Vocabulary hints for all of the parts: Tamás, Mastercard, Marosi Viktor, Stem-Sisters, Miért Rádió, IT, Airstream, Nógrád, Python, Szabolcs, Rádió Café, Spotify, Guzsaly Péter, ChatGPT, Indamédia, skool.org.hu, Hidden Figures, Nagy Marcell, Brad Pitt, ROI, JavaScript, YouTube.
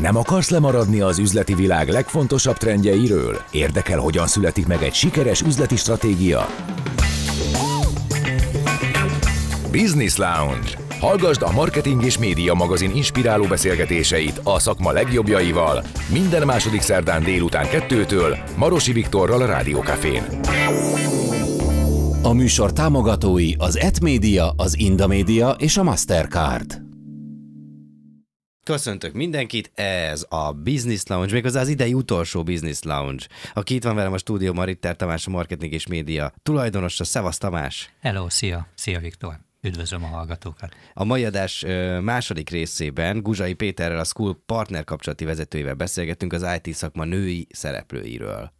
Nem akarsz lemaradni az üzleti világ legfontosabb trendjeiről? Érdekel, hogyan születik meg egy sikeres üzleti stratégia? Business Lounge. Hallgasd a Marketing és Média magazin inspiráló beszélgetéseit a szakma legjobbjaival minden második szerdán délután 2-től Marosi Viktorral a Rádió Cafén. A műsor támogatói az Et Média, az Indamédia és a Mastercard. Köszöntök mindenkit, ez a Business Lounge, méghozzá az idei utolsó Business Lounge. Aki itt van velem a stúdióban, Ritter Tamás, a Marketing és Média tulajdonosa. Szevasz, Tamás! Hello, szia! Szia, Viktor! Üdvözlöm a hallgatókat! A mai adás második részében Guzsaly Péterrel, a Skool partnerkapcsolati vezetőjével beszélgetünk az IT szakma női szereplőiről.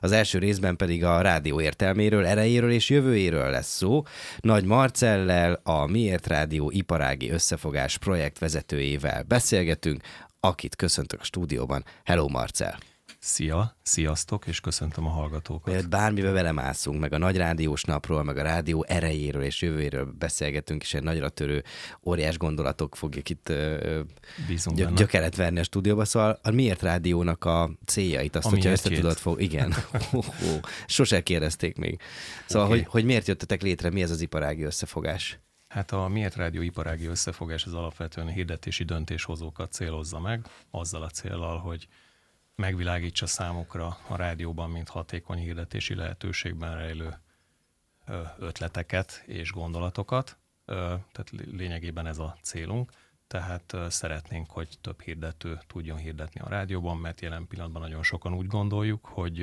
Az első részben pedig a rádió értelméről, erejéről és jövőjéről lesz szó. Nagy Marcellel, a Miért Rádió iparági összefogás projektvezetőjével beszélgetünk, akit köszöntök a stúdióban. Hello, Marcell! Szia, sziasztok, és köszöntöm a hallgatókat. Mert bármiben belemászunk, meg a Nagy Rádiós Napról, meg a rádió erejéről és jövőjéről beszélgetünk, és egy nagyra törő óriás gondolatok fogjuk itt gyökeret verni a stúdióba. Szóval a Miért Rádiónak a céljait, azt, hogyha ezt tudod igen. Sose kérdezték még. Szóval, okay. hogy miért jöttetek létre, mi ez az iparági összefogás? Hát a Miért Rádió iparági összefogás az alapvetően hirdetési döntéshozókat célozza meg, azzal a céllal, hogy megvilágítsa számukra a rádióban, mint hatékony hirdetési lehetőségben rejlő ötleteket és gondolatokat. Tehát lényegében ez a célunk. Tehát szeretnénk, hogy több hirdető tudjon hirdetni a rádióban, mert jelen pillanatban nagyon sokan úgy gondoljuk, hogy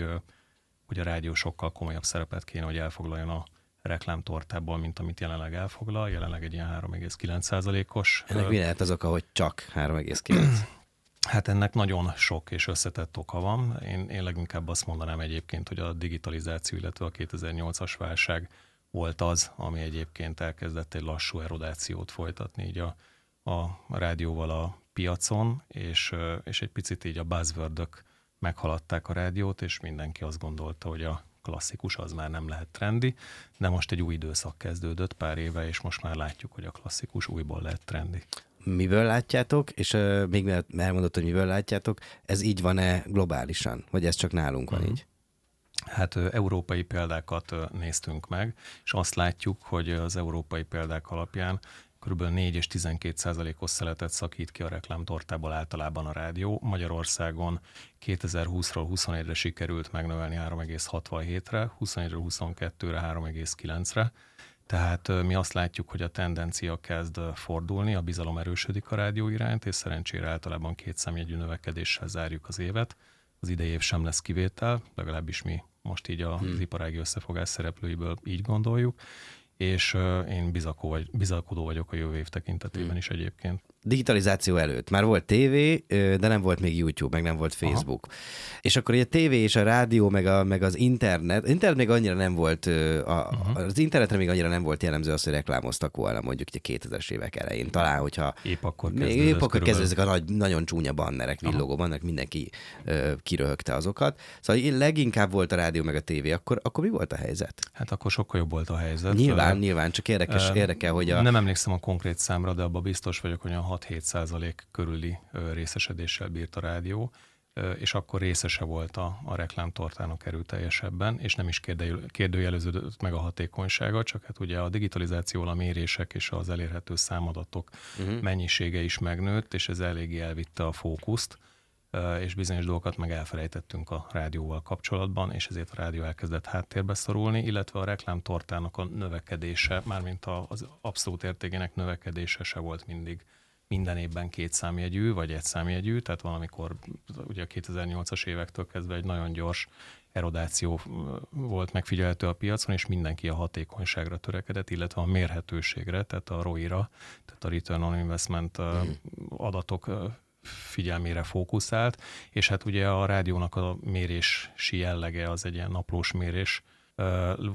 a rádió sokkal komolyabb szerepet kéne, hogy elfoglaljon a reklámtortából, mint amit jelenleg elfoglal. Jelenleg egy ilyen 3,9%-os. Ennek mi lehet az oka, hogy csak 3,9%? Hát ennek nagyon sok és összetett oka van. Én leginkább azt mondanám egyébként, hogy a digitalizáció, illetve a 2008-as válság volt az, ami egyébként elkezdett egy lassú erodációt folytatni így a rádióval a piacon, és egy picit így a buzzwordök meghaladták a rádiót, és mindenki azt gondolta, hogy a klasszikus az már nem lehet trendi, de most egy új időszak kezdődött pár éve, és most már látjuk, hogy a klasszikus újból lehet trendi. Miből látjátok, és még mielőtt elmondott, hogy miből látjátok, ez így van-e globálisan, vagy ez csak nálunk van így? Hát európai példákat néztünk meg, és azt látjuk, hogy az európai példák alapján kb. 4% és 12%-os szeletet szakít ki a reklámtortából általában a rádió. Magyarországon 2020-ról 21-re sikerült megnövelni 3,67-re, 21-ről 22-re, 3,9-re. Tehát mi azt látjuk, hogy a tendencia kezd fordulni, a bizalom erősödik a rádió iránt, és szerencsére általában kétszámjegyű növekedéssel zárjuk az évet. Az idei év sem lesz kivétel, legalábbis mi most így az iparági összefogás szereplőiből így gondoljuk, és én bizakodó vagyok a jövő év tekintetében is egyébként. Digitalizáció előtt már volt tévé, de nem volt még YouTube, meg nem volt Facebook. Aha. És akkor ugye a tévé és a rádió, meg az internet még annyira nem volt, az internetre még annyira nem volt jellemző az, hogy reklámoztak volna mondjuk a 2000-es évek elején. Talán, hogyha épp akkor kezdődtek a nagyon csúnya bannerek, villogó bannerek, mindenki kiröhögte azokat. Szóval leginkább volt a rádió meg a tévé, akkor mi volt a helyzet? Hát akkor sokkal jobb volt a helyzet. Nyilván, csak érdekel, hogy nem emlékszem a konkrét számra, de abban biztos vagyok, hogy 6-7% körüli részesedéssel bírt a rádió, és akkor részese volt a reklámtortának erőteljesebben, és nem is kérdőjeleződött meg a hatékonysága, csak hát ugye a digitalizációval a mérések és az elérhető számadatok mennyisége is megnőtt, és ez eléggé elvitte a fókuszt, és bizonyos dolgokat meg elfelejtettünk a rádióval kapcsolatban, és ezért a rádió elkezdett háttérbe szorulni, illetve a reklámtortának a növekedése, mármint az abszolút értékének növekedése se volt mindig minden évben kétszámjegyű, vagy egyszámjegyű, tehát valamikor ugye a 2008-as évektől kezdve egy nagyon gyors erodáció volt megfigyelhető a piacon, és mindenki a hatékonyságra törekedett, illetve a mérhetőségre, tehát a ROI-ra, tehát a Return on Investment adatok figyelmére fókuszált, és hát ugye a rádiónak a mérési jellege az egy ilyen naplós mérés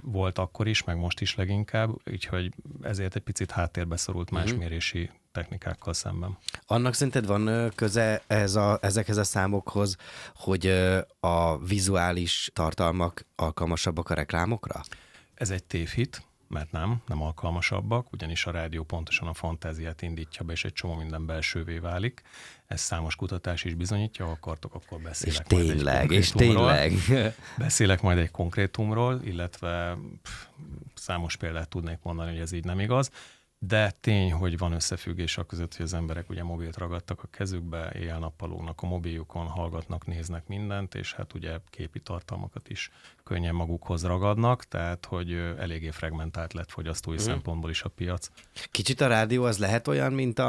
volt akkor is, meg most is leginkább, úgyhogy ezért egy picit háttérbe szorult más mérési technikákkal szemben. Annak szerinted van köze ezekhez a számokhoz, hogy a vizuális tartalmak alkalmasabbak a reklámokra? Ez egy tévhit. mert nem alkalmasabbak, ugyanis a rádió pontosan a fantáziát indítja be, és egy csomó minden belsővé válik. Ez számos kutatás is bizonyítja, ha akartok, akkor beszélek és tényleg. Beszélek majd egy konkrétumról, illetve számos példát tudnék mondani, hogy ez így nem igaz. De tény, hogy van összefüggés a között, hogy az emberek ugye mobilt ragadtak a kezükbe, éjjel-nappal ugnak a mobiljukon, hallgatnak, néznek mindent, és hát ugye képi tartalmakat is könnyen magukhoz ragadnak, tehát hogy eléggé fragmentált lett fogyasztói szempontból is a piac. Kicsit a rádió az lehet olyan, mint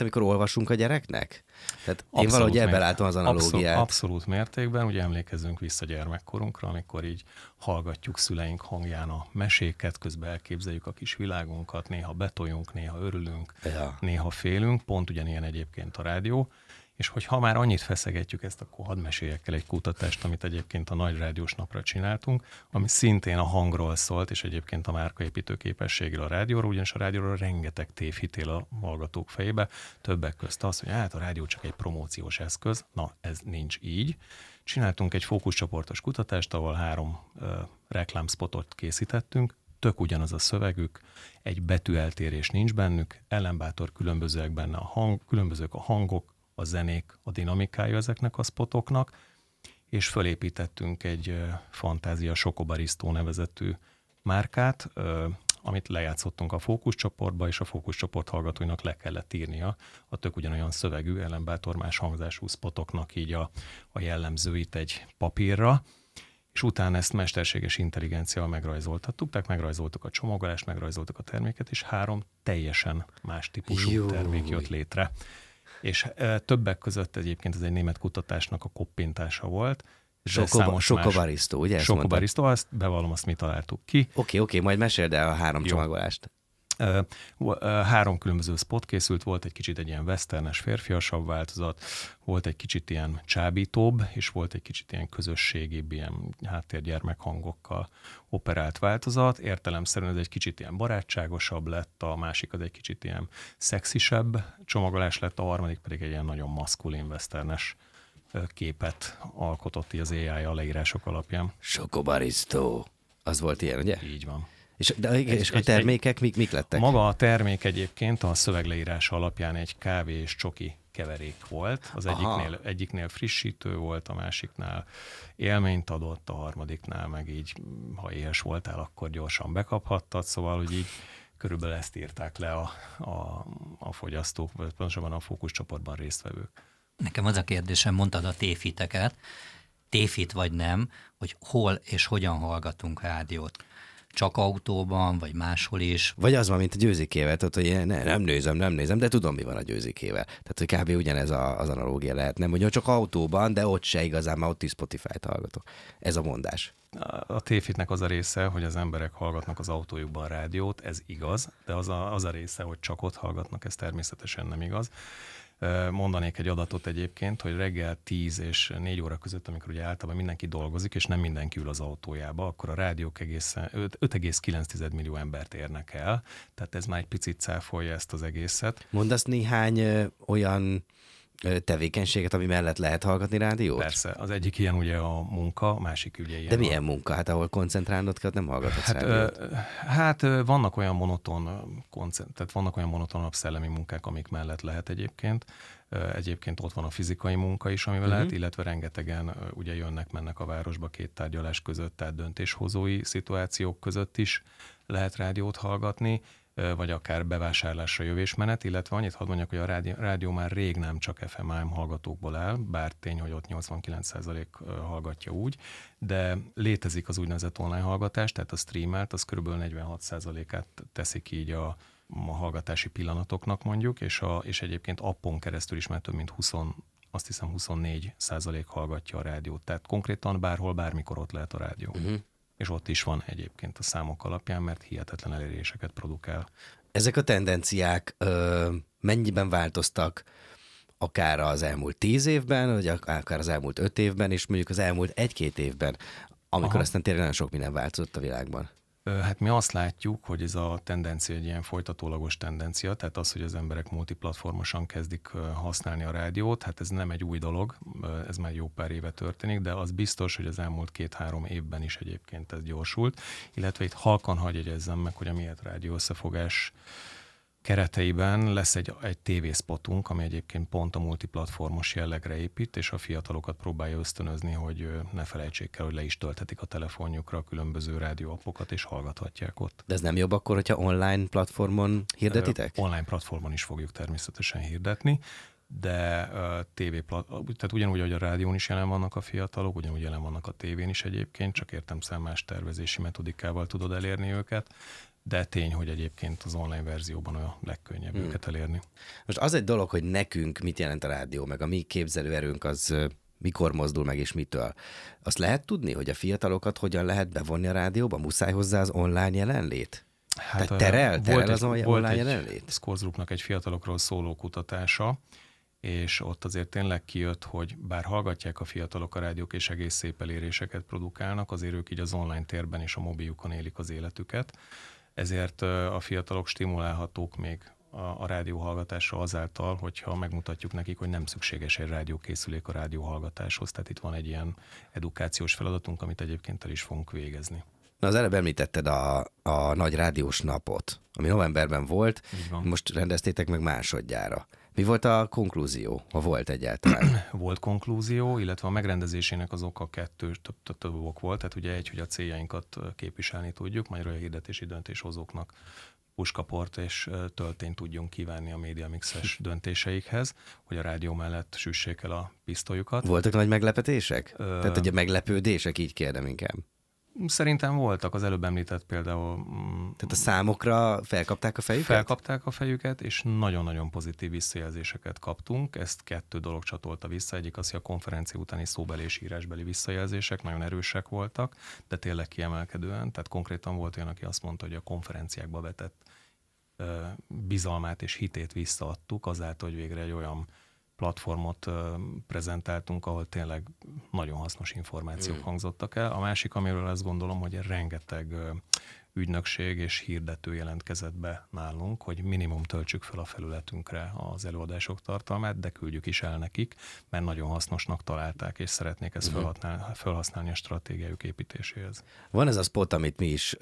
amikor olvasunk a gyereknek? Tehát abszolút én valahogy ebben látom az analógiát. Abszolút mértékben, ugye emlékezzünk vissza gyermekkorunkra, amikor így hallgatjuk szüleink hangján a meséket, közben elképzeljük a kis világunkat, néha betoljunk, néha örülünk, néha félünk, pont ugyanilyen egyébként a rádió. És hogy ha már annyit feszegetjük ezt, akkor hadd meséljek el egy kutatást, amit egyébként a Nagy Rádiós Napra csináltunk, ami szintén a hangról szólt, és egyébként a márkaépítő képességről a rádióra, ugyanis a rádióra rengeteg tévhit él a hallgatók fejébe, többek közt az, hogy hát a rádió csak egy promóciós eszköz, na ez nincs így. Csináltunk egy fókuszcsoportos kutatást, ahol 3 reklámspotot készítettünk, tök ugyanaz a szövegük, egy betűeltérés nincs bennük, ellenbátor különbözőek benne a hang, különbözők a hangok, a zenék, a dinamikája ezeknek a spotoknak, és fölépítettünk egy fantázia Sokobaristo nevezetű márkát, amit lejátszottunk a fókuszcsoportba, és a fókuszcsoport hallgatóinak le kellett írnia a tök ugyanolyan szövegű, ellenbátor más hangzású spotoknak így a jellemzőit egy papírra, és utána ezt mesterséges intelligenciával megrajzoltattuk, tehát megrajzoltuk a csomagolást, megrajzoltuk a terméket, és 3 teljesen más típusú termék jött létre. És többek között egyébként ez egy német kutatásnak a koppintása volt. Sokobaristo, ugye? Sokobaristo, azt bevallom, azt mi találtuk ki. Oké, majd meséld el a 3 csomagolást. 3 különböző spot készült, volt egy kicsit egy ilyen westernes, férfiasabb változat, volt egy kicsit ilyen csábítóbb, és volt egy kicsit ilyen közösségibb, ilyen háttérgyermekhangokkal operált változat. Értelemszerűen ez egy kicsit ilyen barátságosabb lett, a másik az egy kicsit ilyen szexisebb csomagolás lett, a harmadik pedig egy ilyen nagyon maszkulin westernes képet alkotott az AI a leírások alapján. Sokobaristo, az volt ilyen, ugye? Így van. És a termékek mik lettek? Maga a termék egyébként a szövegleírás alapján egy kávé és csoki keverék volt. Az egyiknél frissítő volt, a másiknál élményt adott, a harmadiknál meg így, ha éhes voltál, akkor gyorsan bekaphattad. Szóval, hogy így körülbelül ezt írták le a fogyasztók, vagy pontosabban a fókuszcsoportban résztvevők. Nekem az a kérdésem, mondtad a tévhiteket, tévhit vagy nem, hogy hol és hogyan hallgatunk rádiót. Csak autóban, vagy máshol is. Vagy az van, mint a győzikével, tehát, hogy nem nézem, de tudom, mi van a győzikével. Tehát, hogy kb. Ugyanez az analógia lehet, nem? Hogy csak autóban, de ott se igazán, már ott is Spotify-t hallgatok. Ez a mondás. A tévhitnek az a része, hogy az emberek hallgatnak az autójukban a rádiót, ez igaz, de az a része, hogy csak ott hallgatnak, ez természetesen nem igaz. Mondanék egy adatot egyébként, hogy reggel 10 és 4 óra között, amikor ugye általában mindenki dolgozik, és nem mindenki ül az autójába, akkor a rádiók egészen 5,9 millió embert érnek el. Tehát ez már egy picit cáfolja ezt az egészet. Mondasz néhány olyan tevékenységet, ami mellett lehet hallgatni rádiót? Persze, az egyik ilyen ugye a munka, a másik ugye ilyen. De milyen munka? Hát ahol koncentrálnod kell, nem hallgathatsz rádiót. Hát vannak olyan monotonabb szellemi munkák, amik mellett lehet egyébként. Egyébként ott van a fizikai munka is, amivel lehet, illetve rengetegen ugye jönnek-mennek a városba 2 tárgyalás között, tehát döntéshozói szituációk között is lehet rádiót hallgatni, vagy akár bevásárlásra jövésmenet, illetve annyit hadd mondjak, hogy a rádió már rég nem csak FM/AM hallgatókból áll, bár tény, hogy ott 89% hallgatja úgy, de létezik az úgynevezett online hallgatás, tehát a streamelt, az kb. 46%-át teszik így a hallgatási pillanatoknak mondjuk, és egyébként appon keresztül is már több mint 24% hallgatja a rádiót, tehát konkrétan bárhol, bármikor ott lehet a rádió. És ott is van egyébként a számok alapján, mert hihetetlen eléréseket produkál. Ezek a tendenciák mennyiben változtak akár az elmúlt 10 évben, vagy akár az elmúlt 5 évben, és mondjuk az elmúlt 1-2 évben, amikor aztán tényleg nagyon sok minden változott a világban? Hát mi azt látjuk, hogy ez a tendencia egy ilyen folytatólagos tendencia, tehát az, hogy az emberek multiplatformosan kezdik használni a rádiót, hát ez nem egy új dolog, ez már jó pár éve történik, de az biztos, hogy az elmúlt 2-3 évben is egyébként ez gyorsult, illetve itt halkan hadd jegyezzem meg, hogy a Miért Rádió összefogás kereteiben lesz egy tévészpotunk, ami egyébként pont a multiplatformos jellegre épít, és a fiatalokat próbálja ösztönözni, hogy ne felejtsék el, hogy le is tölthetik a telefonjukra a különböző rádióapokat, és hallgathatják ott. De ez nem jobb akkor, hogyha online platformon hirdetitek? Online platformon is fogjuk természetesen hirdetni, de tehát ugyanúgy, ahogy a rádión is jelen vannak a fiatalok, ugyanúgy jelen vannak a tévén is egyébként, csak értelemszerűen más tervezési metodikával tudod elérni őket, de tény, hogy egyébként az online verzióban a legkönnyebb őket elérni. Most az egy dolog, hogy nekünk mit jelent a rádió, meg a mi képzelőerőnk az mikor mozdul meg és mitől. Azt lehet tudni, hogy a fiatalokat hogyan lehet bevonni a rádióba? Muszáj hozzá az online jelenlét? Hát tehát terel az online jelenlét? A Skool Groupnak egy fiatalokról szóló kutatása, és ott azért tényleg kijött, hogy bár hallgatják a fiatalok a rádiók és egész szép eléréseket produkálnak, azért ők így az online térben és a mobiljukon élik az életüket. Ezért a fiatalok stimulálhatók még a rádióhallgatásra azáltal, hogyha megmutatjuk nekik, hogy nem szükséges egy rádiókészülék a rádióhallgatáshoz. Tehát itt van egy ilyen edukációs feladatunk, amit egyébként el is fogunk végezni. Na, az előbb említetted a Nagy Rádiós Napot, ami novemberben volt, most rendeztétek meg másodjára. Mi volt a konklúzió, ha volt egyáltalán? Volt konklúzió, illetve a megrendezésének az oka több ok volt. Tehát ugye egy, hogy a céljainkat képviselni tudjuk, majd a hirdetési döntéshozóknak puskaport és töltényt tudjunk kívánni a médiamixes döntéseikhez, hogy a rádió mellett süssék el a pisztolyukat. Voltak nagy meglepetések? Tehát ugye meglepődések, így kérdem inkább. Szerintem voltak, az előbb említett például... Tehát a számokra felkapták a fejüket? Felkapták a fejüket, és nagyon-nagyon pozitív visszajelzéseket kaptunk. Ezt 2 dolog csatolta vissza. Egyik az, hogy a konferencia utáni szóbeli és írásbeli visszajelzések nagyon erősek voltak, de tényleg kiemelkedően. Tehát konkrétan volt olyan, aki azt mondta, hogy a konferenciákba vetett bizalmát és hitét visszaadtuk, azáltal, hogy végre egy olyan platformot prezentáltunk, ahol tényleg nagyon hasznos információk hangzottak el. A másik, amiről azt gondolom, hogy rengeteg ügynökség és hirdető jelentkezett be nálunk, hogy minimum töltsük fel a felületünkre az előadások tartalmát, de küldjük is el nekik, mert nagyon hasznosnak találták, és szeretnék ezt felhasználni a stratégiájuk építéséhez. Van ez a spot, amit mi is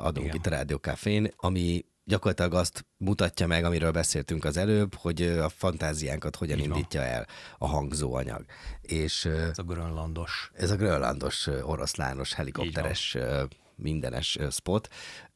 adunk itt a Rádió Cafén, ami gyakorlatilag azt mutatja meg, amiről beszéltünk az előbb, hogy a fantáziánkat hogyan indítja el a hangzóanyag. És ez a grönlandos. Ez a grönlandos, oroszlános, helikopteres, mindenes spot.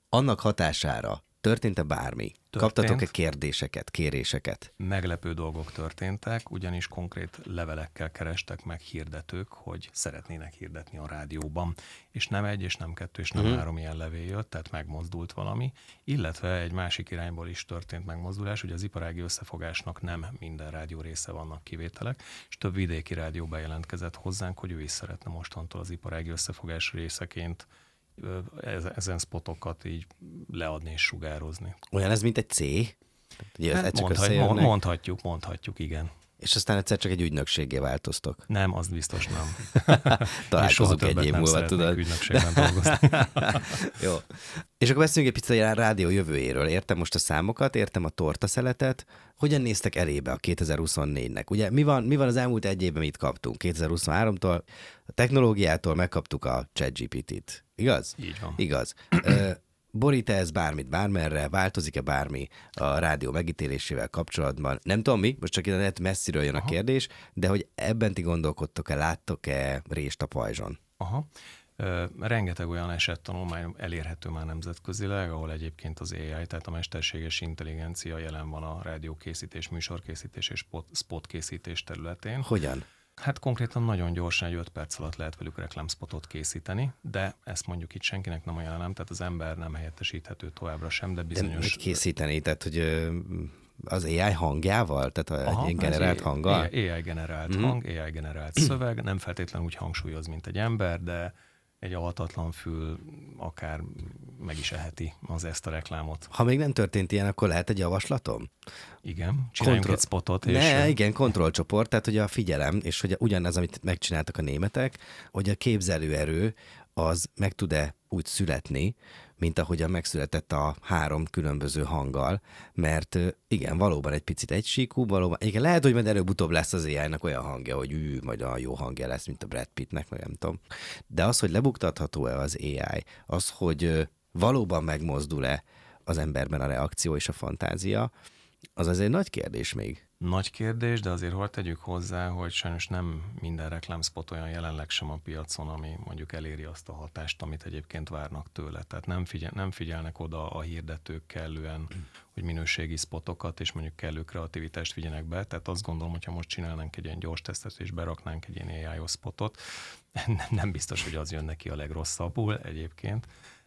Annak hatására történt-e bármi? Kaptatok-e kérdéseket, kéréseket? Meglepő dolgok történtek, ugyanis konkrét levelekkel kerestek meg hirdetők, hogy szeretnének hirdetni a rádióban. És nem 1, és nem 2, és nem 3 ilyen levél jött, tehát megmozdult valami. Illetve egy másik irányból is történt megmozdulás, ugye az iparági összefogásnak nem minden rádió része vannak kivételek, és több vidéki rádió bejelentkezett hozzánk, hogy ő is szeretne mostantól az iparági összefogás részeként ezen spotokat így leadni és sugározni. Olyan ez, mint egy C? Hát mondhatjuk, igen. És aztán egyszer csak egy ügynökségé változtok. Nem, az biztos nem. Találkozunk egy év múlva, tudod. Ügynökségben dolgozni. Jó. És akkor beszéljünk egy picit a rádió jövőjéről. Értem most a számokat, értem a tortaszeletet. Hogyan néztek elébe a 2024-nek? Ugye mi van az elmúlt egy évben, mit kaptunk? 2023-tól a technológiától megkaptuk a ChatGPT-t. Igaz? Így van. Igaz. Borít-e ez bármit bármerre? Változik-e bármi a rádió megítélésével kapcsolatban? Nem tudom mi, most csak itt lehet messziről jön a kérdés, de hogy ebben ti gondolkodtok-e, láttok-e rést a pajzson? Aha. Rengeteg olyan esettanulmány elérhető már nemzetközileg, ahol egyébként az AI, tehát a mesterséges intelligencia jelen van a rádiókészítés, műsorkészítés és spotkészítés területén. Hogyan? Hát konkrétan nagyon gyorsan, egy 5 perc alatt lehet velük reklámspotot készíteni, de ezt mondjuk itt senkinek nem ajánlom, tehát az ember nem helyettesíthető továbbra sem, de bizonyos... De mit készíteni? Tehát, hogy az AI hangjával? Tehát egy generált hanggal? AI generált hang, AI generált szöveg, nem feltétlenül úgy hangsúlyoz, mint egy ember, de egy altatlan fül akár meg is eheti az ezt a reklámot. Ha még nem történt ilyen, akkor lehet egy javaslatom? Igen, csináljunk egy spotot. Igen, kontrollcsoport, tehát hogy a figyelem, és hogy ugyanaz, amit megcsináltak a németek, hogy a képzelőerő az meg tud-e úgy születni, mint ahogyan megszületett a három különböző hanggal, mert igen, valóban egy picit egysíkú, valóban, igen, lehet, hogy majd előbb-utóbb lesz az AI-nak olyan hangja, hogy majd olyan jó hangja lesz, mint a Brad Pittnek, vagy nem tudom. De az, hogy lebuktatható-e az AI, az, hogy valóban megmozdul-e az emberben a reakció és a fantázia, az azért nagy kérdés még. Nagy kérdés, de azért hol tegyük hozzá, hogy sajnos nem minden reklámszpot olyan jelenleg sem a piacon, ami mondjuk eléri azt a hatást, amit egyébként várnak tőle. Tehát nem figyelnek oda a hirdetők kellően, hogy minőségi szpotokat és mondjuk kellő kreativitást vigyenek be. Tehát azt gondolom, hogyha most csinálnánk egy ilyen gyors tesztet és beraknánk egy ilyen AI-os szpotot, nem biztos, hogy az jön neki a legrosszabbul egyébként.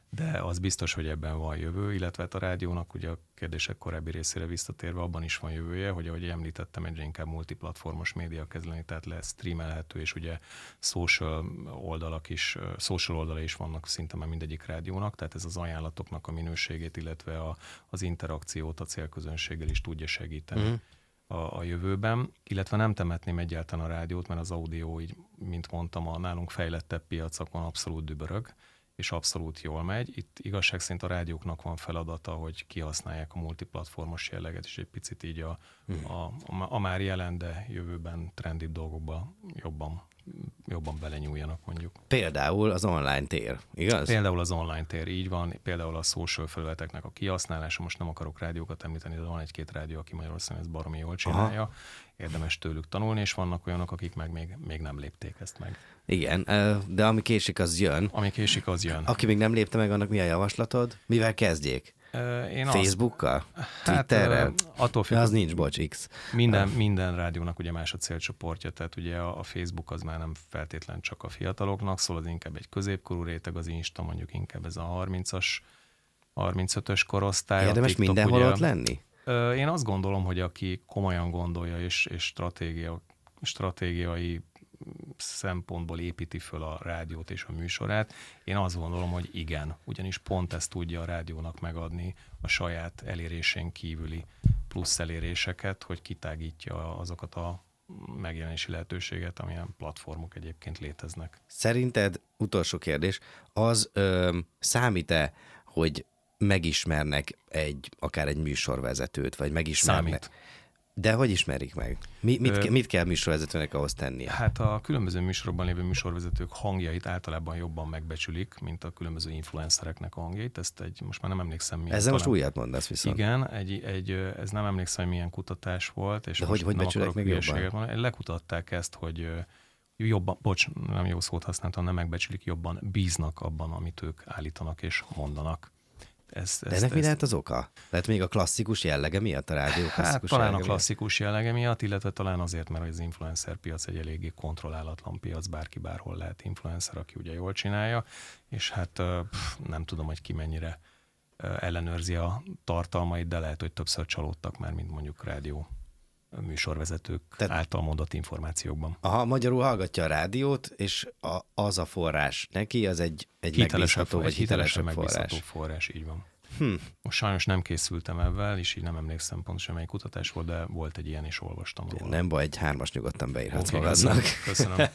De az biztos, hogy ebben van jövő, illetve a rádiónak ugye a kérdések korábbi részére visszatérve abban is van jövője, hogy ahogy említettem, egyre inkább multiplatformos média kezd lenni, tehát lesz streamelhető, és ugye social oldalai is vannak szinte már mindegyik rádiónak, tehát ez az ajánlatoknak a minőségét, illetve az interakciót a célközönséggel is tudja segíteni. Mm-hmm. A jövőben, illetve nem temetném egyáltalán a rádiót, mert az audio így, mint mondtam, a nálunk fejlettebb piacokon abszolút dübörög, és abszolút jól megy. Itt igazság szerint a rádióknak van feladata, hogy kihasználják a multiplatformos jelleget, és egy picit így a már jelen, de jövőben trendibb dolgokba jobban belenyúljanak mondjuk. Például az online tér, igaz? Például az online tér, így van. Például a social felületeknek a kihasználása. Most nem akarok rádiókat említeni, de van egy-két rádió, aki Magyarországon ezt baromi jól csinálja. Aha. Érdemes tőlük tanulni, és vannak olyanok, akik meg még nem lépték ezt meg. Igen, de ami késik, az jön. Ami késik, az jön. Aki még nem lépte meg, annak mi a javaslatod? Mivel kezdjék? Facebookkal? Twitterrel? Az nincs, bocs, X. Minden rádiónak ugye más a célcsoportja, tehát ugye a Facebook az már nem feltétlen csak a fiataloknak, szóval az inkább egy középkorú réteg, az Insta mondjuk inkább ez a 30-as, 35-ös korosztály. Érdemes mindenhol ugye, ott lenni? Én azt gondolom, hogy aki komolyan gondolja és stratégiai szempontból építi föl a rádiót és a műsorát, én azt gondolom, hogy igen, ugyanis pont ezt tudja a rádiónak megadni a saját elérésén kívüli plusz eléréseket, hogy kitágítja azokat a megjelenési lehetőséget, amilyen platformok egyébként léteznek. Szerinted, utolsó kérdés, az számít-e, hogy megismernek akár egy műsorvezetőt, vagy megismernek? Számít. De hogy ismerik meg? Mit kell műsorvezetőnek ahhoz tennie? Hát a különböző műsorokban lévő műsorvezetők hangjait általában jobban megbecsülik, mint a különböző influencereknek a hangjait. Ezt most már nem emlékszem. Ezzel most újat mondasz viszont. Igen, ez nem emlékszem, hogy milyen kutatás volt. És de hogy becsülnek meg jobban? Lekutatták ezt, hogy jobban, nem jó szót használtam, nem megbecsülik, jobban bíznak abban, amit ők állítanak és mondanak. De ennek mi lehet az oka? Lehet még a klasszikus jellege miatt, a rádió klasszikus jellege miatt? Talán a klasszikus jellege miatt, illetve talán azért, mert az influencer piac egy eléggé kontrollálatlan piac, bárki bárhol lehet influencer, aki ugye jól csinálja, és hát nem tudom, hogy ki mennyire ellenőrzi a tartalmait, de lehet, hogy többször csalódtak már, mint mondjuk rádió műsorvezetők által mondott információkban. Aha, magyarul hallgatja a rádiót, és az a forrás neki, az egy megbízható, vagy hitelesebb forrás. Így van. Most sajnos nem készültem ebben, és így nem emlékszem pontosan, melyik kutatás volt, de volt egy ilyen, és olvastam róla. Nem baj, egy 3-as nyugodtan beírhatsz magadnak. Köszönöm.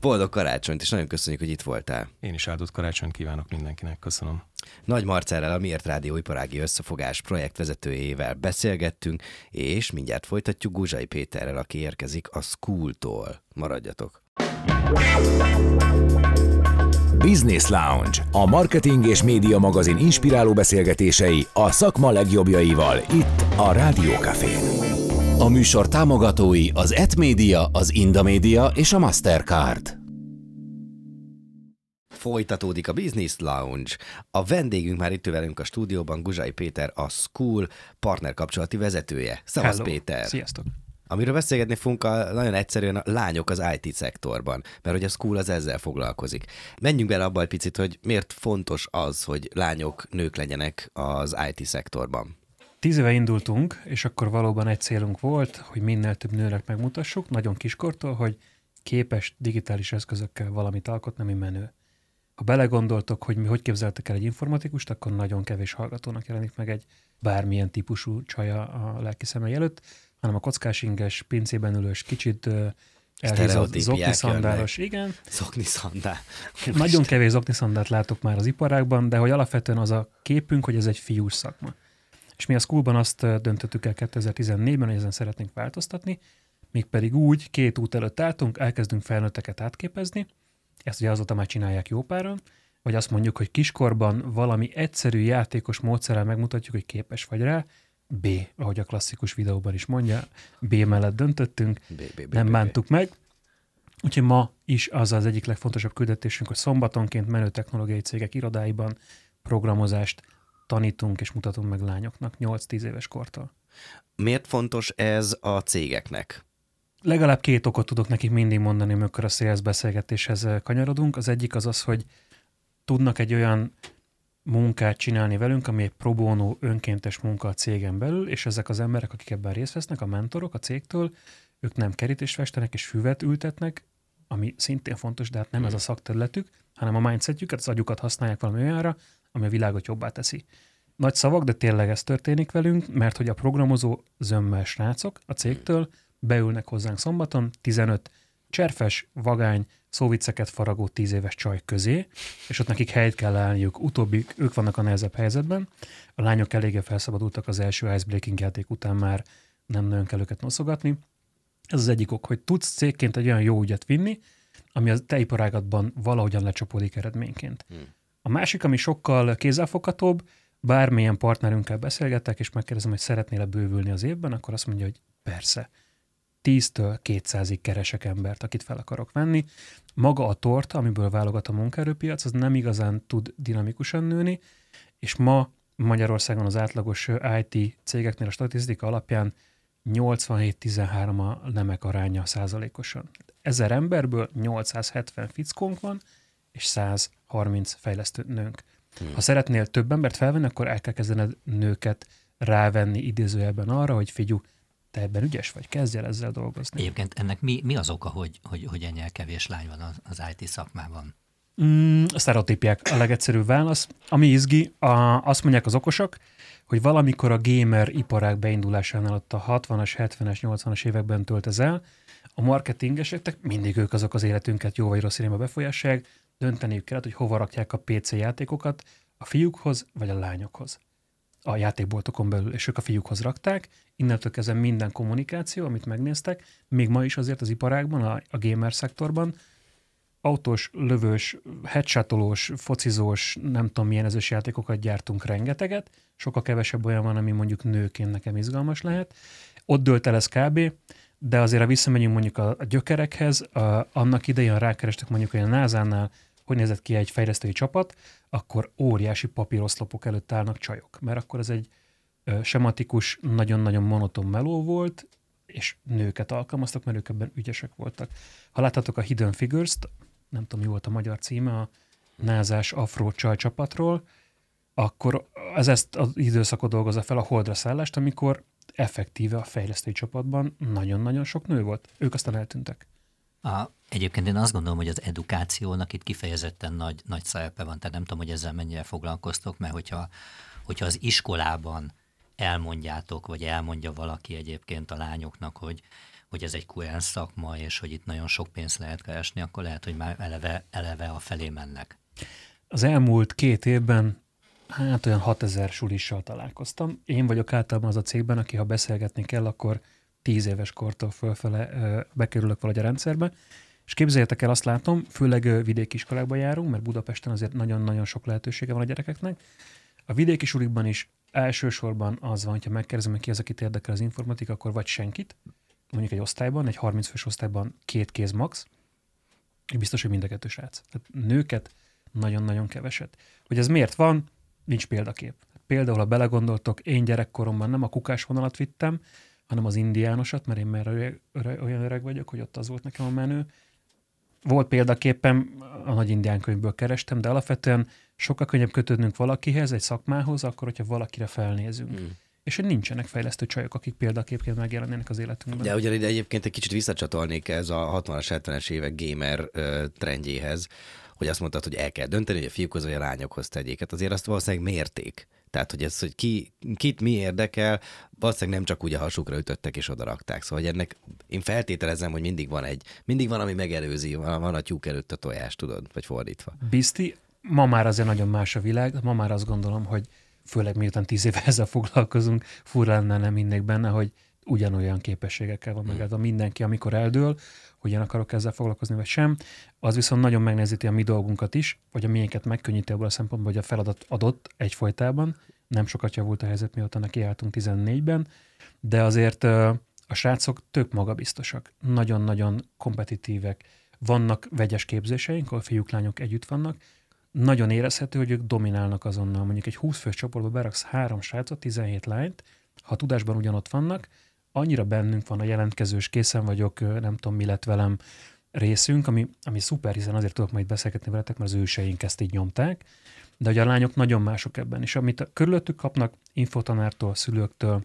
Boldog karácsonyt, és nagyon köszönjük, hogy itt voltál. Én is áldott karácsonyt kívánok mindenkinek, köszönöm. Nagy Marcellel, a Miért Rádió iparági összefogás projektvezetőjével beszélgettünk, és mindjárt folytatjuk Guzsaly Péterrel, aki érkezik a Skooltól. Maradjatok! Business Lounge, a Marketing és Média magazin inspiráló beszélgetései a szakma legjobbjaival, itt a Rádió Cafén. A műsor támogatói az Et Média, az Indamédia és a Mastercard. Folytatódik a Business Lounge. A vendégünk már itt velünk a stúdióban, Guzsaly Péter, a Skool partnerkapcsolati vezetője. Szevasz, Péter! Sziasztok! Amiről beszélgetni fogunk, nagyon egyszerűen a lányok az IT-szektorban, mert hogy a Skool az ezzel foglalkozik. Menjünk bele abba egy picit, hogy miért fontos az, hogy lányok, nők legyenek az IT-szektorban. 10 éve indultunk, és akkor valóban egy célunk volt, hogy minél több nőnek megmutassuk, nagyon kiskortól, hogy képes digitális eszközökkel valamit alkotni, ami menő. Ha belegondoltok, hogy mi hogy képzeltek el egy informatikust, akkor nagyon kevés hallgatónak jelenik meg egy bármilyen típusú csaja a lelki szemei előtt, hanem a kockásinges, pincében ülős, kicsit elhízott zokniszandálos, igen. Zokniszandál. Nagyon kevés zokniszandát látok már az iparágban, de hogy alapvetően az a képünk, hogy ez egy fiús szakma. És mi a Skoolban azt döntöttük el 2014-ben, hogy ezen szeretnénk változtatni, mégpedig úgy, két út előtt álltunk, elkezdünk felnőtteket átképezni, ezt ugye azóta már csinálják jó páran, vagy azt mondjuk, hogy kiskorban valami egyszerű játékos módszerrel megmutatjuk, hogy képes vagy rá, B, ahogy a klasszikus videóban is mondja, B mellett döntöttünk, nem bántuk meg. Úgyhogy ma is az az egyik legfontosabb küldetésünk, hogy szombatonként menő technológiai cégek irodáiban programozást tanítunk és mutatunk meg lányoknak 8-10 éves kortól. Miért fontos ez a cégeknek? Legalább két okot tudok nekik mindig mondani, amikor a sales beszélgetéshez kanyarodunk. Az egyik az az, hogy tudnak egy olyan munkát csinálni velünk, ami egy pro bono önkéntes munka a cégen belül, és ezek az emberek, akik ebben részt vesznek, a mentorok a cégtől, ők nem kerítést festenek és füvet ültetnek, ami szintén fontos, de hát nem ez a szakterületük, hanem a mindsetjüket, az agyukat használják valami olyanra, ami a világot jobbá teszi. Nagy szavak, de tényleg ez történik velünk, mert hogy a programozó zömmel srácok a cégtől beülnek hozzánk szombaton 15 cserfes, vagány, szóvicceket faragó 10 éves csaj közé, és ott nekik helyt kell állniuk. Utóbbi, ők vannak a nehezebb helyzetben. A lányok eléggé felszabadultak az első icebreaking játék után, már nem nagyon kell őket noszogatni. Ez az egyik ok, hogy tudsz cégként egy olyan jó ügyet vinni, ami a te iparágadban valahogyan lecsapódik eredményként. A másik, ami sokkal kézzelfoghatóbb, bármilyen partnerünkkel beszélgetek, és megkérdezem, hogy szeretnél-e bővülni az évben, akkor azt mondja, hogy persze. 10-től 200-ig keresek embert, akit fel akarok venni. Maga a torta, amiből válogat a munkaerőpiac, az nem igazán tud dinamikusan nőni, és ma Magyarországon az átlagos IT cégeknél a statisztika alapján 87-13 a nemek aránya százalékosan. 1000 emberből 870 fickónk van, és 130 fejlesztő nőnk. Ha szeretnél több embert felvenni, akkor el kell kezdened nőket rávenni idézőjelben arra, hogy figyelj, te ebben ügyes vagy, kezdj el ezzel dolgozni. Egyébként ennek mi az oka, hogy ennyire kevés lány van az IT szakmában? A sztereotípiák a legegyszerűbb válasz. Ami izgi, azt mondják az okosak, hogy valamikor a gamer iparág beindulásánál ott a 60-as, 70-es, 80-as években töltesz el, a marketingesek, mindig ők azok az életünket jó vagy rossz irányba befolyásolják, dönteniük kellett, hogy hova rakják a PC játékokat, a fiúkhoz vagy a lányokhoz. A játékboltokon belül, és ők a fiúkhoz rakták, innentől kezdve minden kommunikáció, amit megnéztek, még ma is azért az iparágban, a gamer szektorban, autós, lövős, headshotolós, focizós, nem tudom milyen ezős játékokat gyártunk rengeteget, sokkal kevesebb olyan van, ami mondjuk nőként nekem izgalmas lehet. Ott dőlt el ez kb., de azért ha visszamegyünk mondjuk a gyökerekhez, annak idején rákerestek mondjuk olyan NASA-nál, hogy nézett ki egy fejlesztői csapat, akkor óriási papíroszlopok előtt állnak csajok. Mert akkor ez egy sematikus, nagyon-nagyon monoton meló volt, és nőket alkalmaztak, mert ők ebben ügyesek voltak. Ha láttátok a Hidden Figures-t, nem tudom, mi volt a magyar címe, a názás afró csaj csapatról, akkor ezt az időszakot dolgozza fel a holdra szállást, amikor effektíve a fejlesztői csapatban nagyon-nagyon sok nő volt. Ők aztán eltűntek. Egyébként én azt gondolom, hogy az edukációnak itt kifejezetten nagy szerepe van, tehát nem tudom, hogy ezzel mennyire foglalkoztok, mert hogyha az iskolában elmondjátok, vagy elmondja valaki egyébként a lányoknak, hogy ez egy kurens szakma, és hogy itt nagyon sok pénzt lehet keresni, akkor lehet, hogy már eleve a felé mennek. Az elmúlt 2 évben olyan 6000 sulissal találkoztam. Én vagyok általában az a cégben, aki ha beszélgetni kell, akkor 10 éves kortól fölfele bekerülök valahogy a rendszerbe, és képzeljétek el, azt látom, főleg vidéki iskolákba járunk, mert Budapesten azért nagyon-nagyon sok lehetősége van a gyerekeknek. A vidéki sulikban is elsősorban az van, hogyha megkérdezem, hogy ki az, akit érdekel az informatika, akkor vagy senkit, mondjuk egy osztályban, egy 30 fős osztályban 2 kéz max, és biztos, hogy mind a kettő srác. Tehát nőket nagyon-nagyon keveset. Hogy ez miért van, nincs példakép. Például, ha belegondoltok, én gyerekkoromban nem a kukás vonalat vittem, hanem az indiánosat, mert én már olyan öreg vagyok, hogy ott az volt nekem a menő. Volt példaképpen, a Nagy Indián könyvből kerestem, de alapvetően sokkal könnyebb kötődnünk valakihez, egy szakmához, akkor, hogyha valakire felnézünk. És hogy nincsenek fejlesztő csajok, akik példaképként megjelennének az életünkben. De ugyan ide egyébként egy kicsit visszacsatolnék ez a 60-as, 70-es évek gamer trendjéhez, hogy azt mondtad, hogy el kell dönteni, hogy a fiúkhoz vagy a lányokhoz tegyék. Hát azért azt valószínűleg mérték. Tehát, hogy ez, hogy kit mi érdekel, valószínűleg nem csak úgy a hasukra ütöttek és odarakták. Szóval hogy ennek én feltételezem, hogy mindig van, ami megelőzi, van a tyúk előtt a tojás, tudod, vagy fordítva. Bizti, ma már azért nagyon más a világ, ma már azt gondolom, hogy főleg miután 10 éve ezzel foglalkozunk, furra lenne nem hinnék benne, hogy ugyanolyan képességekkel van megállva mindenki, amikor eldől, hogy én akarok ezzel foglalkozni, vagy sem. Az viszont nagyon megnehezíti a mi dolgunkat is, vagy a miénket megkönnyíti abból a szempontból, hogy a feladat adott egyfolytában. Nem sokat javult a helyzet, mióta nekiálltunk 14-ben, de azért a srácok tök magabiztosak, nagyon-nagyon kompetitívek. Vannak vegyes képzéseink, ahol fiúk-lányok együtt vannak, nagyon érezhető, hogy ők dominálnak azonnal. Mondjuk egy 20 fős csoportba beraksz 3 srácot, 17 lányt, ha tudásban ugyanott vannak, annyira bennünk van a jelentkezős, készen vagyok, nem tudom, mi lett velem részünk, ami szuper, hiszen azért tudok majd beszélgetni veletek, mert az őseink ezt így nyomták, de ugye a lányok nagyon mások ebben, és amit a körülöttük kapnak infotanártól, szülőktől,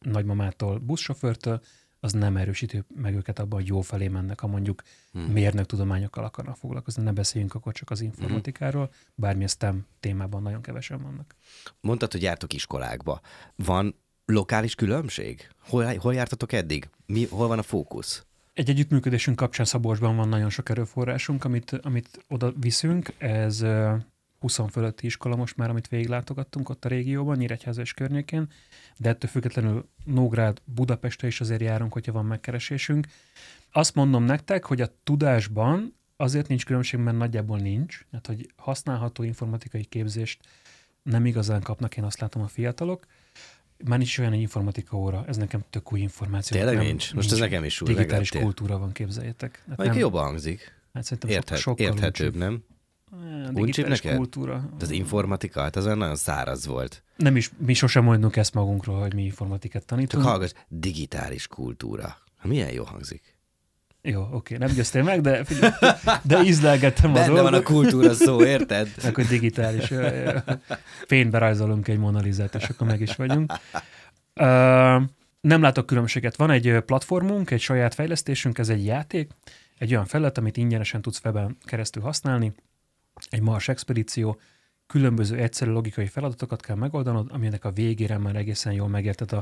nagymamától, buszsofőrtől, az nem erősíti meg őket abban, hogy jó felé mennek, ha mondjuk mérnöktudományokkal akarnak foglalkozni. Ne beszéljünk akkor csak az informatikáról, bármilyen STEM témában nagyon kevesen vannak. Mondtad, hogy jártok iskolákba. Van lokális különbség? Hol jártatok eddig? Hol van a fókusz? Egy együttműködésünk kapcsán Szabolcsban van nagyon sok erőforrásunk, amit oda viszünk. Ez 20 fölötti iskola most már, amit végiglátogattunk ott a régióban, Nyíregyháza és környékén, de ettől függetlenül Nógrád, Budapestre is azért járunk, hogyha van megkeresésünk. Azt mondom nektek, hogy a tudásban azért nincs különbség, mert nagyjából nincs. Hát, hogy használható informatikai képzést nem igazán kapnak, én azt látom a fiatalok. Már nincs olyan informatika óra, ez nekem tök új információ. Tényleg nincs? Most ez nekem is új. Digitális kultúra van, képzeljétek. Hát nem, jobban hangzik. Hát szerintem érthetőbb, nem? Digitális kultúra. De az informatika, hát az olyan nagyon száraz volt. Nem is, mi sosem mondjuk ezt magunkról, hogy mi informatikát tanítunk. Csak hallgass, digitális kultúra. Milyen jó hangzik. Jó, oké, nem győztél meg, de ízlelgettem a dolgot. Benne van a kultúra szó, érted? Akkor digitális. Fénybe rajzolunk egy monalizát, és akkor meg is vagyunk. Nem látok különbséget. Van egy platformunk, egy saját fejlesztésünk, ez egy játék, egy olyan felület, amit ingyenesen tudsz webben keresztül használni. Egy Mars expedíció, különböző egyszerű logikai feladatokat kell megoldanod, aminek a végére már egészen jól megérted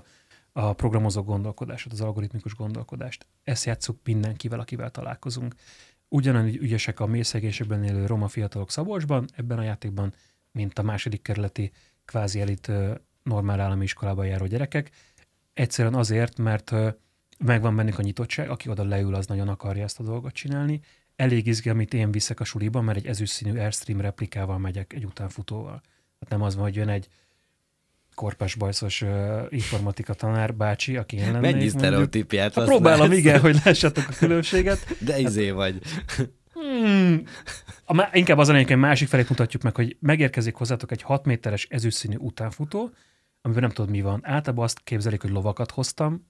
a programozó gondolkodását, az algoritmikus gondolkodást. Ezt játsszuk mindenkivel, akivel találkozunk. Ugyanúgy ügyesek a mélyszegésekben élő roma fiatalok Szabolcsban, ebben a játékban, mint a második kerületi kvázi elit normál állami iskolában járó gyerekek. Egyszerűen azért, mert megvan bennük a nyitottság, aki oda leül, az nagyon akarja ezt a dolgot csinálni. Elég izgi, amit én viszek a suliban, mert egy ezüst színű Airstream replikával megyek egy utánfutóval. Hát nem az van, hogy jön egy korpás bajszos informatika tanár bácsi, aki én lennék. Mennyi sztereotípiát használsz? Próbálom, igen, hogy lássátok a különbséget. De izé vagy. Inkább az a lényeg, hogy másik felét mutatjuk meg, hogy megérkezik hozzátok egy 6 méteres ezüst színű utánfutó, amiben nem tudod, mi van. Általában azt képzelik, hogy lovakat hoztam.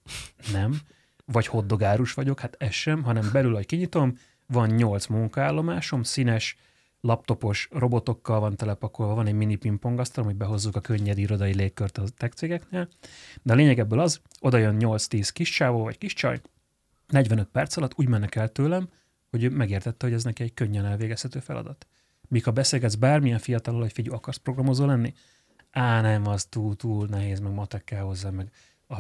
Nem. Vagy hoddogárus vagyok. Hát ez sem, hanem belül, ahogy kinyitom, van 8 munkaállomásom, színes, laptopos robotokkal van telepakolva, van egy mini pingpongasztalom, hogy behozzuk a könnyed irodai légkört a tech cégeknél. De a lényeg ebből az, oda jön 8-10 kis csávó vagy kis csaj, 45 perc alatt úgy mennek el tőlem, hogy ő megértette, hogy ez neki egy könnyen elvégezhető feladat. Míg ha beszélgetsz bármilyen fiatalról, hogy figyelj, akarsz programozó lenni? Á, nem, az túl nehéz, meg matek kell hozzá, meg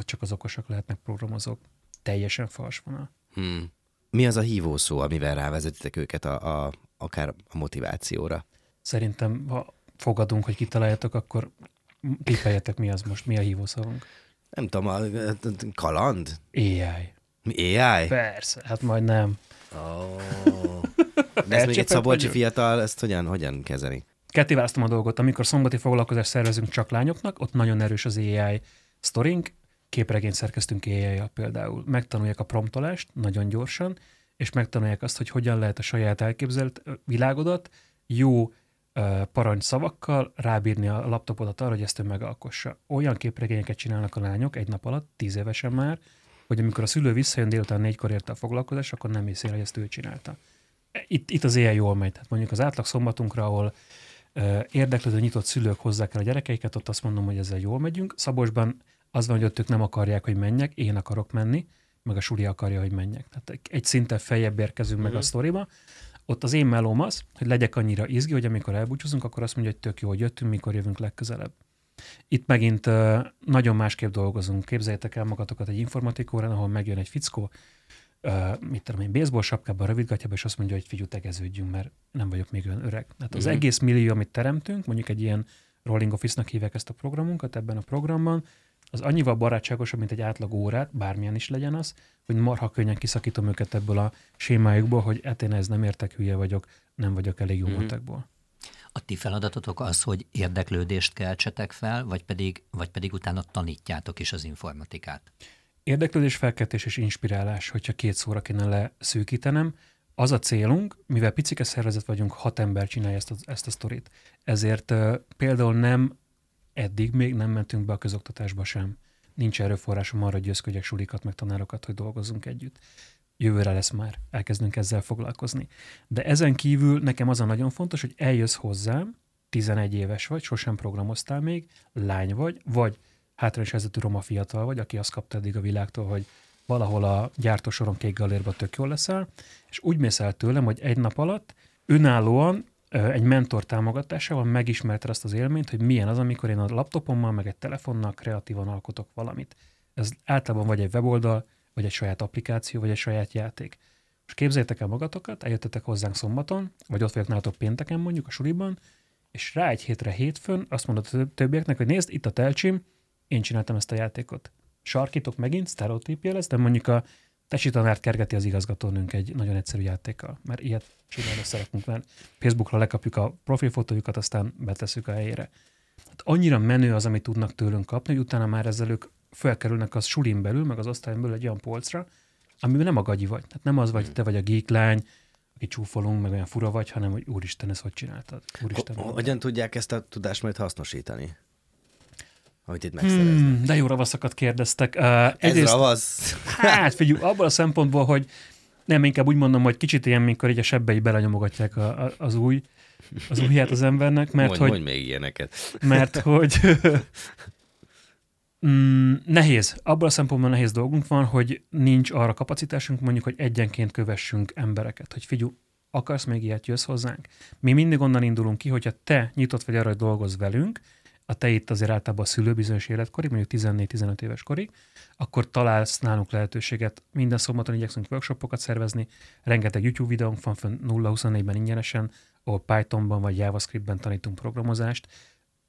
csak az okosak lehetnek programozók. Teljesen fals vonal. Mi az a hívószó, amivel rávezetitek őket akár a motivációra? Szerintem, ha fogadunk, hogy kitaláljátok, akkor tippeljetek, mi az most, mi a hívószavunk? Nem tudom, kaland? AI. Mi AI? Persze, hát majd nem. Oh. De ez még egy szabolcsi fiatal, ezt hogyan kezeli? Ketté választom a dolgot. Amikor szombati foglalkozást szervezünk csak lányoknak, ott nagyon erős az AI sztorink. Képregényt szerkeztünk AI-jal például. Megtanulják a promptolást nagyon gyorsan, és megtanulják azt, hogy hogyan lehet a saját elképzelt világodat jó parancsszavakkal rábírni a laptopodat arra, hogy ezt ő megalkossa. Olyan képregényeket csinálnak a lányok egy nap alatt, 10 évesen már, hogy amikor a szülő visszajön délután 4-kor érte a foglalkozás, akkor nem hiszi, hogy ezt ő csinálta. Itt az AI jól megy. Tehát mondjuk az átlag szombatunkra, ahol érdeklődő nyitott szülők hozzák el a gyerekeiket, ott azt mondom, hogy ezzel jól megyünk. Szabolcsban az van, hogy ott ők nem akarják, hogy menjek, én akarok menni, meg a suli akarja, hogy menjek. Tehát egy szinten feljebb érkezünk meg a sztoriba. Ott az én melóm az, hogy legyek annyira izgi, hogy amikor elbúcsúzunk, akkor azt mondja, hogy tök jó, hogy jöttünk, mikor jövünk legközelebb. Itt megint nagyon másképp dolgozunk. Képzeljétek el magatokat egy informatikórán, ahol megjön egy fickó, mit tudom én, baseball sapkában, rövidgatjában, és azt mondja, hogy figyú, tegeződjünk, mert nem vagyok még olyan öreg. Hát az egész millió, amit teremtünk, mondjuk egy ilyen Rolling Office-nak hívják ezt a programunkat, ebben a programban, az annyival barátságosabb, mint egy átlag órát, bármilyen is legyen az, hogy marha könnyen kiszakítom őket ebből a sémájukból, hogy én ez nem értek, hülye vagyok, nem vagyok elég jó matekból. A ti feladatotok az, hogy érdeklődést keltsetek fel, vagy pedig utána tanítjátok is az informatikát? Érdeklődés, felkeltés és inspirálás, hogyha két szóra kéne leszűkítenem. Az a célunk, mivel picike szervezet vagyunk, 6 ember csinálja ezt a sztorit. Ezért például eddig még nem mentünk be a közoktatásba sem. Nincs erőforrásom arra, hogy győzködjek sulikat, meg tanárokat, hogy dolgozzunk együtt. Jövőre lesz már, elkezdünk ezzel foglalkozni. De ezen kívül nekem az a nagyon fontos, hogy eljössz hozzám, 11 éves vagy, sosem programoztál még, lány vagy hátrányos helyzetű roma fiatal vagy, aki azt kapta eddig a világtól, hogy valahol a gyártósoron kék galérba tök jól leszel, és úgy mész el tőlem, hogy egy nap alatt önállóan egy mentor támogatásával megismerted azt az élményt, hogy milyen az, amikor én a laptopommal, meg egy telefonnal kreatívan alkotok valamit. Ez általában vagy egy weboldal, vagy egy saját applikáció, vagy egy saját játék. Most képzeljétek el magatokat, eljöttetek hozzánk szombaton, vagy ott vagyok nálatok pénteken mondjuk a suliban, és rá egy hétre hétfőn azt mondod a többieknek, hogy nézd, itt a telcsim, én csináltam ezt a játékot. Sarkítok megint, sztereotípia lesz, de mondjuk a tesi tanárt kergeti az igazgatónőnk egy nagyon egyszerű játékkal, mert ilyet csinálni szeretnünk, mert Facebookra lekapjuk a profilfotójukat, aztán betesszük a helyére. Hát annyira menő az, amit tudnak tőlünk kapni, hogy utána már ezzel ők felkerülnek az sulin belül, meg az osztályon belül egy olyan polcra, amiben nem a gagyi vagy. Tehát nem az vagy, te vagy a geek lány, aki csúfolunk, meg olyan fura vagy, hanem hogy úristen, ezt hogy csináltad? Úristen, hogyan tudják ezt a tudást majd hasznosítani? Amit itt megszereznek. De jó ravaszakat kérdeztek. Ez ravasz? Hát figyelj, abban a szempontból, hogy nem, inkább úgy mondom, hogy kicsit ilyen, mikor így a sebbei belenyomogatják az ujját az embernek, mert mondj még ilyeneket. Mert hogy nehéz. Abban a szempontból nehéz dolgunk van, hogy nincs arra kapacitásunk, mondjuk, hogy egyenként kövessünk embereket. Hogy figyelj, akarsz még ilyet, jössz hozzánk? Mi mindig onnan indulunk ki, hogyha te nyitott vagy arra, hogy dolgozz velünk, a te itt azért általában a szülő bizonyos életkorig, mondjuk 14-15 éves korig, akkor találsz nálunk lehetőséget. Minden szombaton igyekszünk workshopokat szervezni, rengeteg YouTube videónk van fönn 0-24-ben ingyenesen, ahol Pythonban vagy JavaScriptben tanítunk programozást,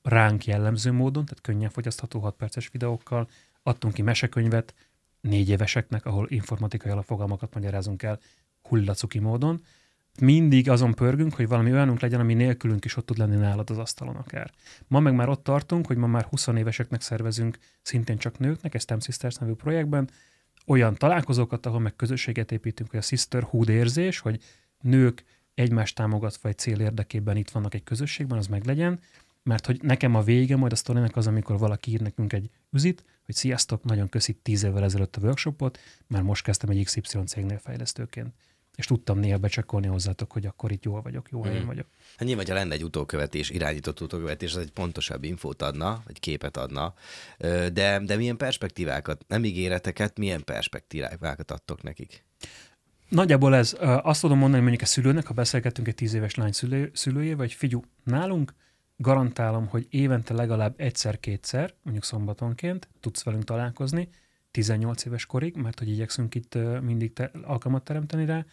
ránk jellemző módon, tehát könnyen fogyasztható 6 perces videókkal, adtunk ki mesekönyvet 4 éveseknek, ahol informatikai alapfogalmakat magyarázunk el hullacuki módon. Mindig azon pörgünk, hogy valami olyanunk legyen, ami nélkülünk is ott tud lenni nálad az asztalon akár. Ma meg már ott tartunk, hogy ma már 20 éveseknek szervezünk, szintén csak nőknek, ez Stem-Sisters nevű projektben, olyan találkozókat, ahol meg közösséget építünk, hogy a sisterhood érzés, hogy nők egymást támogatva egy cél érdekében itt vannak egy közösségben, az meglegyen, mert hogy nekem a vége majd a sztorinak az, amikor valaki ír nekünk egy üzit, hogy sziasztok, nagyon köszi 10 évvel ezelőtt a workshopot, már most kezdtem egy XY cégnél fejlesztőként. És tudtam néha becsekkolni hozzátok, hogy akkor itt jól vagyok, jó helyen vagyok. Hát nyilván, ha lenne egy utókövetés, irányított utókövetés, az egy pontosabb infót adna, egy képet adna, de milyen perspektívákat, nem ígéreteket, milyen perspektívákat adtok nekik? Nagyjából ez, azt tudom mondani, hogy mondjuk a szülőnek, ha beszélgettünk egy 10 éves lány szülőjével, vagy figyú, nálunk garantálom, hogy évente legalább egyszer-kétszer, mondjuk szombatonként tudsz velünk találkozni, 18 éves korig, mert hogy igyekszünk itt mindig alkalmat teremteni rá.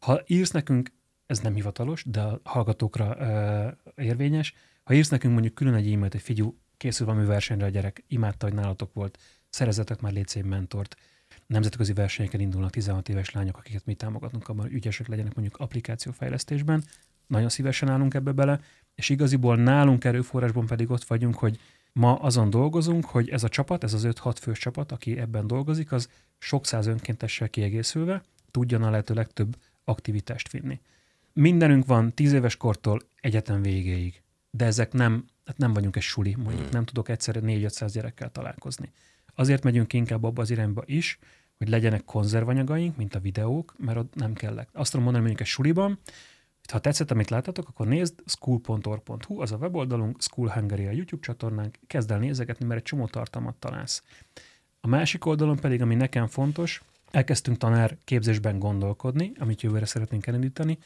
Ha írsz nekünk, ez nem hivatalos, de a hallgatókra érvényes, ha írsz nekünk mondjuk külön egy e-mailt, hogy figyú, készül valami versenyre a gyerek, imádta, hogy nálatok volt, szerezzetek már légy szép mentort, nemzetközi versenyeken indulnak 16 éves lányok, akiket mi támogatunk abban, hogy ügyesek legyenek mondjuk applikációfejlesztésben, nagyon szívesen állunk ebbe bele, és igaziból nálunk erőforrásban pedig ott vagyunk, hogy ma azon dolgozunk, hogy ez a csapat, ez az 5-6 fős csapat, aki ebben dolgozik, az sok száz önkéntessel kiegészülve tudjon a lehető legtöbb aktivitást vinni. Mindenünk van 10 éves kortól egyetem végéig, de ezek nem vagyunk egy suli, mondjuk nem tudok egyszerre 4-500 gyerekkel találkozni. Azért megyünk inkább abba az irányba is, hogy legyenek konzervanyagaink, mint a videók, mert ott nem kellek. Azt tudom mondani, mondjuk egy suliban, ha tetszett, amit láttatok, akkor nézd, skool.org.hu, az a weboldalunk, Skool Hungary a YouTube csatornánk, kezd el nézegetni, mert egy csomó tartalmat találsz. A másik oldalon pedig, ami nekem fontos, elkezdtünk tanárképzésben gondolkodni, amit jövőre szeretnénk elindítani.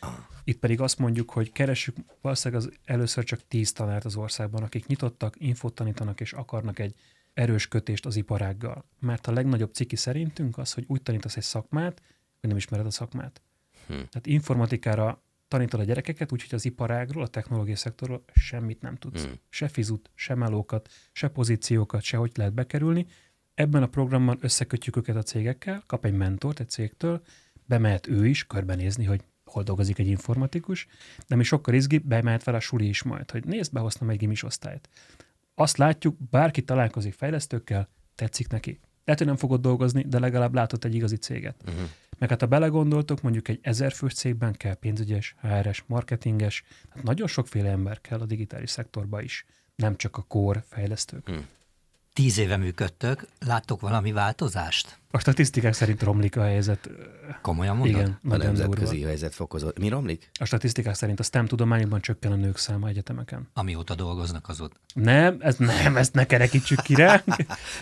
Itt pedig azt mondjuk, hogy keressük valószínűleg az először csak 10 tanárt az országban, akik nyitottak, infót tanítanak és akarnak egy erős kötést az iparággal. Mert a legnagyobb ciki szerintünk az, hogy úgy tanítasz egy szakmát, hogy nem ismered a szakmát. Tehát informatikára tanítod a gyerekeket, úgyhogy az iparágról, a technológiai szektorról semmit nem tudsz. Se fizut, se melókat, se pozíciókat, se hogy lehet bekerülni. Ebben a programban összekötjük őket a cégekkel, kap egy mentort egy cégtől, bemehet ő is körbenézni, hogy hol dolgozik egy informatikus, de mi sokkal izgibb, bemehet vele a suli is majd, hogy nézd, behoztam egy gimis osztályt. Azt látjuk, bárki találkozik fejlesztőkkel, tetszik neki. Lehet, hogy nem fogod dolgozni, de legalább látod egy igazi céget. Meg hát ha belegondoltok, mondjuk egy 1000 fős cégben kell pénzügyes, HR-es, marketinges, tehát nagyon sokféle ember kell a digitális szektorba is, nem csak a core fejlesztők. 10 éve működtök, láttok valami változást? A statisztikák szerint romlik a helyzet. Komolyan mondod? Igen, a nemzetközi helyzet fokozott. Mi romlik? A statisztikák szerint a STEM-tudományokban csökken a nők száma egyetemeken. Amióta dolgoznak azóta. Nem, ezt ne kerekítsük ki rá.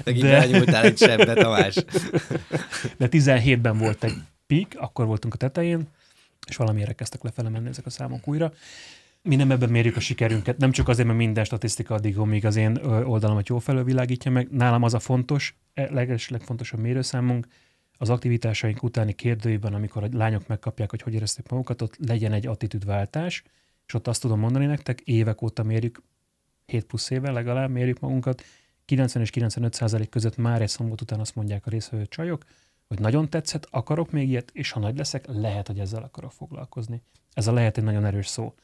Megint elnyúltál egy sebbe, Tamás. De 17-ben volt egy pík, akkor voltunk a tetején, és valamiért kezdtek lefele menni ezek a számok újra. Mi nem ebben mérjük a sikerünket, nem csak azért, mert minden statisztika addig, amíg az én oldalamat jól felülvilágítja meg. Nálam az a fontos, legfontosabb mérőszámunk, az aktivitásaink utáni kérdőiben, amikor a lányok megkapják, hogy érezték magukat, ott legyen egy attitűdváltás, és ott azt tudom mondani nektek, évek óta mérjük, 7 plusz éve legalább mérjük magunkat, 90 és 95% között már egy szombat után azt mondják a részvevő csajok, hogy nagyon tetszett, akarok még ilyet, és ha nagy leszek, lehet, hogy ezzel akarok foglalkozni. Ez a lehet egy nagyon erős szó.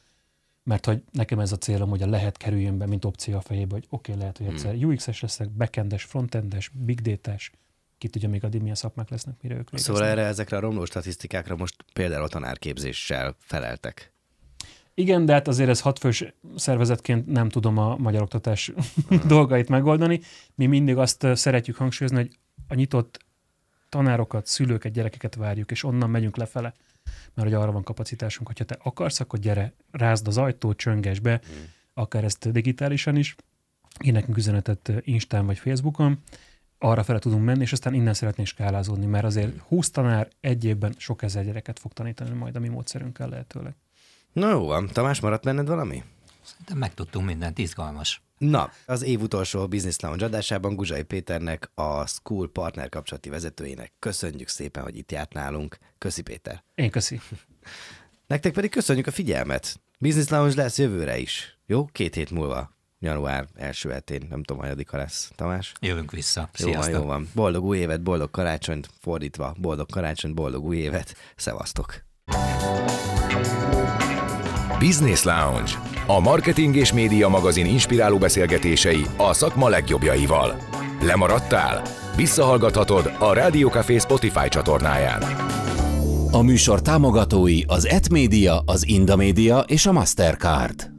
Mert hogy nekem ez a célom, hogy a lehet kerüljön be, mint opció a fejébe, hogy oké, lehet, hogy egyszer UX-es leszek, backendes, frontendes, big data-es, ki tudja még addig milyen szakmák lesznek, mire ők végeznek. Szóval erre ezekre a romló statisztikákra most például a tanárképzéssel feleltek. Igen, de hát azért ez 6 fős szervezetként nem tudom a magyar oktatás dolgait megoldani. Mi mindig azt szeretjük hangsúlyozni, hogy a nyitott tanárokat, szülőket, gyerekeket várjuk, és onnan megyünk lefele. Mert hogy arra van kapacitásunk, hogyha te akarsz, akkor gyere, rázd az ajtót, csöngesd be, akár ezt digitálisan is. Én nekünk üzenetet Instán vagy Facebookon, arra fele tudunk menni, és aztán innen szeretnénk skálázódni, mert azért 20 tanár egy évben sok ezer gyereket fog tanítani majd a mi módszerünkkel lehetőleg. Na jó van, Tamás, maradt benned valami? Szerintem megtudtunk mindent, izgalmas. Na, az év utolsó Business Lounge adásában Guzsaly Péternek, a Skool partner kapcsolati vezetőjének köszönjük szépen, hogy itt járt nálunk. Köszi, Péter. Én köszi. Nektek pedig köszönjük a figyelmet. Business Lounge lesz jövőre is. Jó? 2 hét múlva. Január első hetén, nem tudom, hanyadika lesz. Tamás? Jövünk vissza. Sziasztok. Jó van. Boldog új évet, boldog karácsonyt, fordítva. Boldog karácsonyt, boldog új évet. Szevasztok. Business Lounge. A Marketing és Média magazin inspiráló beszélgetései a szakma legjobbjaival. Lemaradtál? Visszahallgathatod a Rádió Café Spotify csatornáján. A műsor támogatói az Et Média, az Indamédia és a Mastercard.